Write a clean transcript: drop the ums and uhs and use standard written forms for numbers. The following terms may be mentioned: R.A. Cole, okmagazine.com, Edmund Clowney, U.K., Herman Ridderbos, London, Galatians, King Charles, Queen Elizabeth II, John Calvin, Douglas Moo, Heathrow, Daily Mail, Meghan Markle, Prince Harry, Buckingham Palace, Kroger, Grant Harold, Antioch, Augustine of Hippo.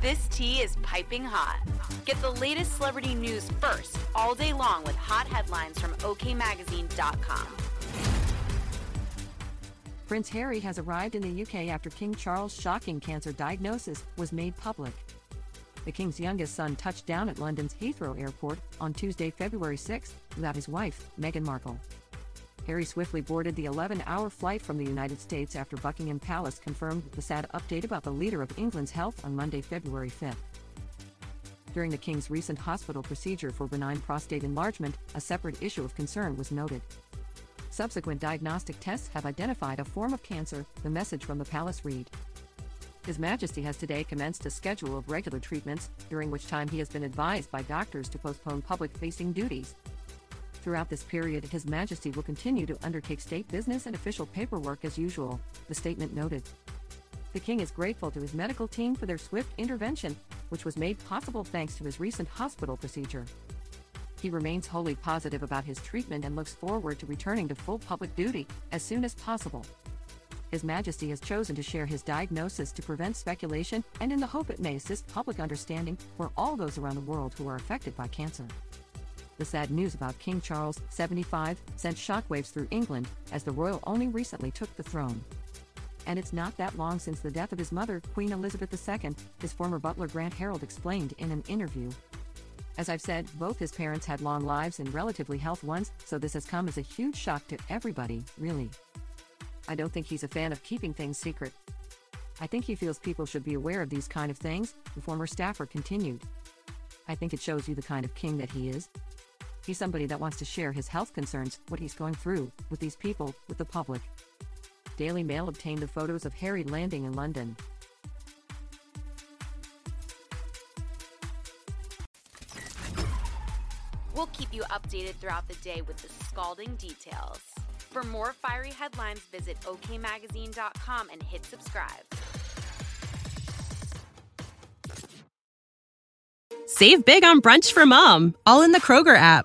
This tea is piping hot. Get the latest celebrity news first all day long with hot headlines from okmagazine.com. Prince Harry has arrived in the UK after King Charles' shocking cancer diagnosis was made public. The King's youngest son touched down at London's Heathrow Airport on Tuesday, February 6, without his wife, Meghan Markle. Harry swiftly boarded the 11-hour flight from the United States after Buckingham Palace confirmed the sad update about the leader of England's health on Monday, February 5. During the King's recent hospital procedure for benign prostate enlargement, a separate issue of concern was noted. Subsequent diagnostic tests have identified a form of cancer, the message from the palace read. His Majesty has today commenced a schedule of regular treatments, during which time he has been advised by doctors to postpone public-facing duties. Throughout this period, His Majesty will continue to undertake state business and official paperwork as usual, the statement noted. The King is grateful to his medical team for their swift intervention, which was made possible thanks to his recent hospital procedure. He remains wholly positive about his treatment and looks forward to returning to full public duty as soon as possible. His Majesty has chosen to share his diagnosis to prevent speculation and in the hope it may assist public understanding for all those around the world who are affected by cancer. The sad news about King Charles, 75, sent shockwaves through England, as the royal only recently took the throne. And it's not that long since the death of his mother, Queen Elizabeth II, his former butler Grant Harold explained in an interview. As I've said, both his parents had long lives and relatively healthy ones, so this has come as a huge shock to everybody, really. I don't think he's a fan of keeping things secret. I think he feels people should be aware of these kind of things, the former staffer continued. I think it shows you the kind of king that he is. He's somebody that wants to share his health concerns, what he's going through, with these people, with the public. Daily Mail obtained the photos of Harry landing in London. We'll keep you updated throughout the day with the scalding details. For more fiery headlines, visit okmagazine.com and hit subscribe. Save big on brunch for mom, all in the Kroger app.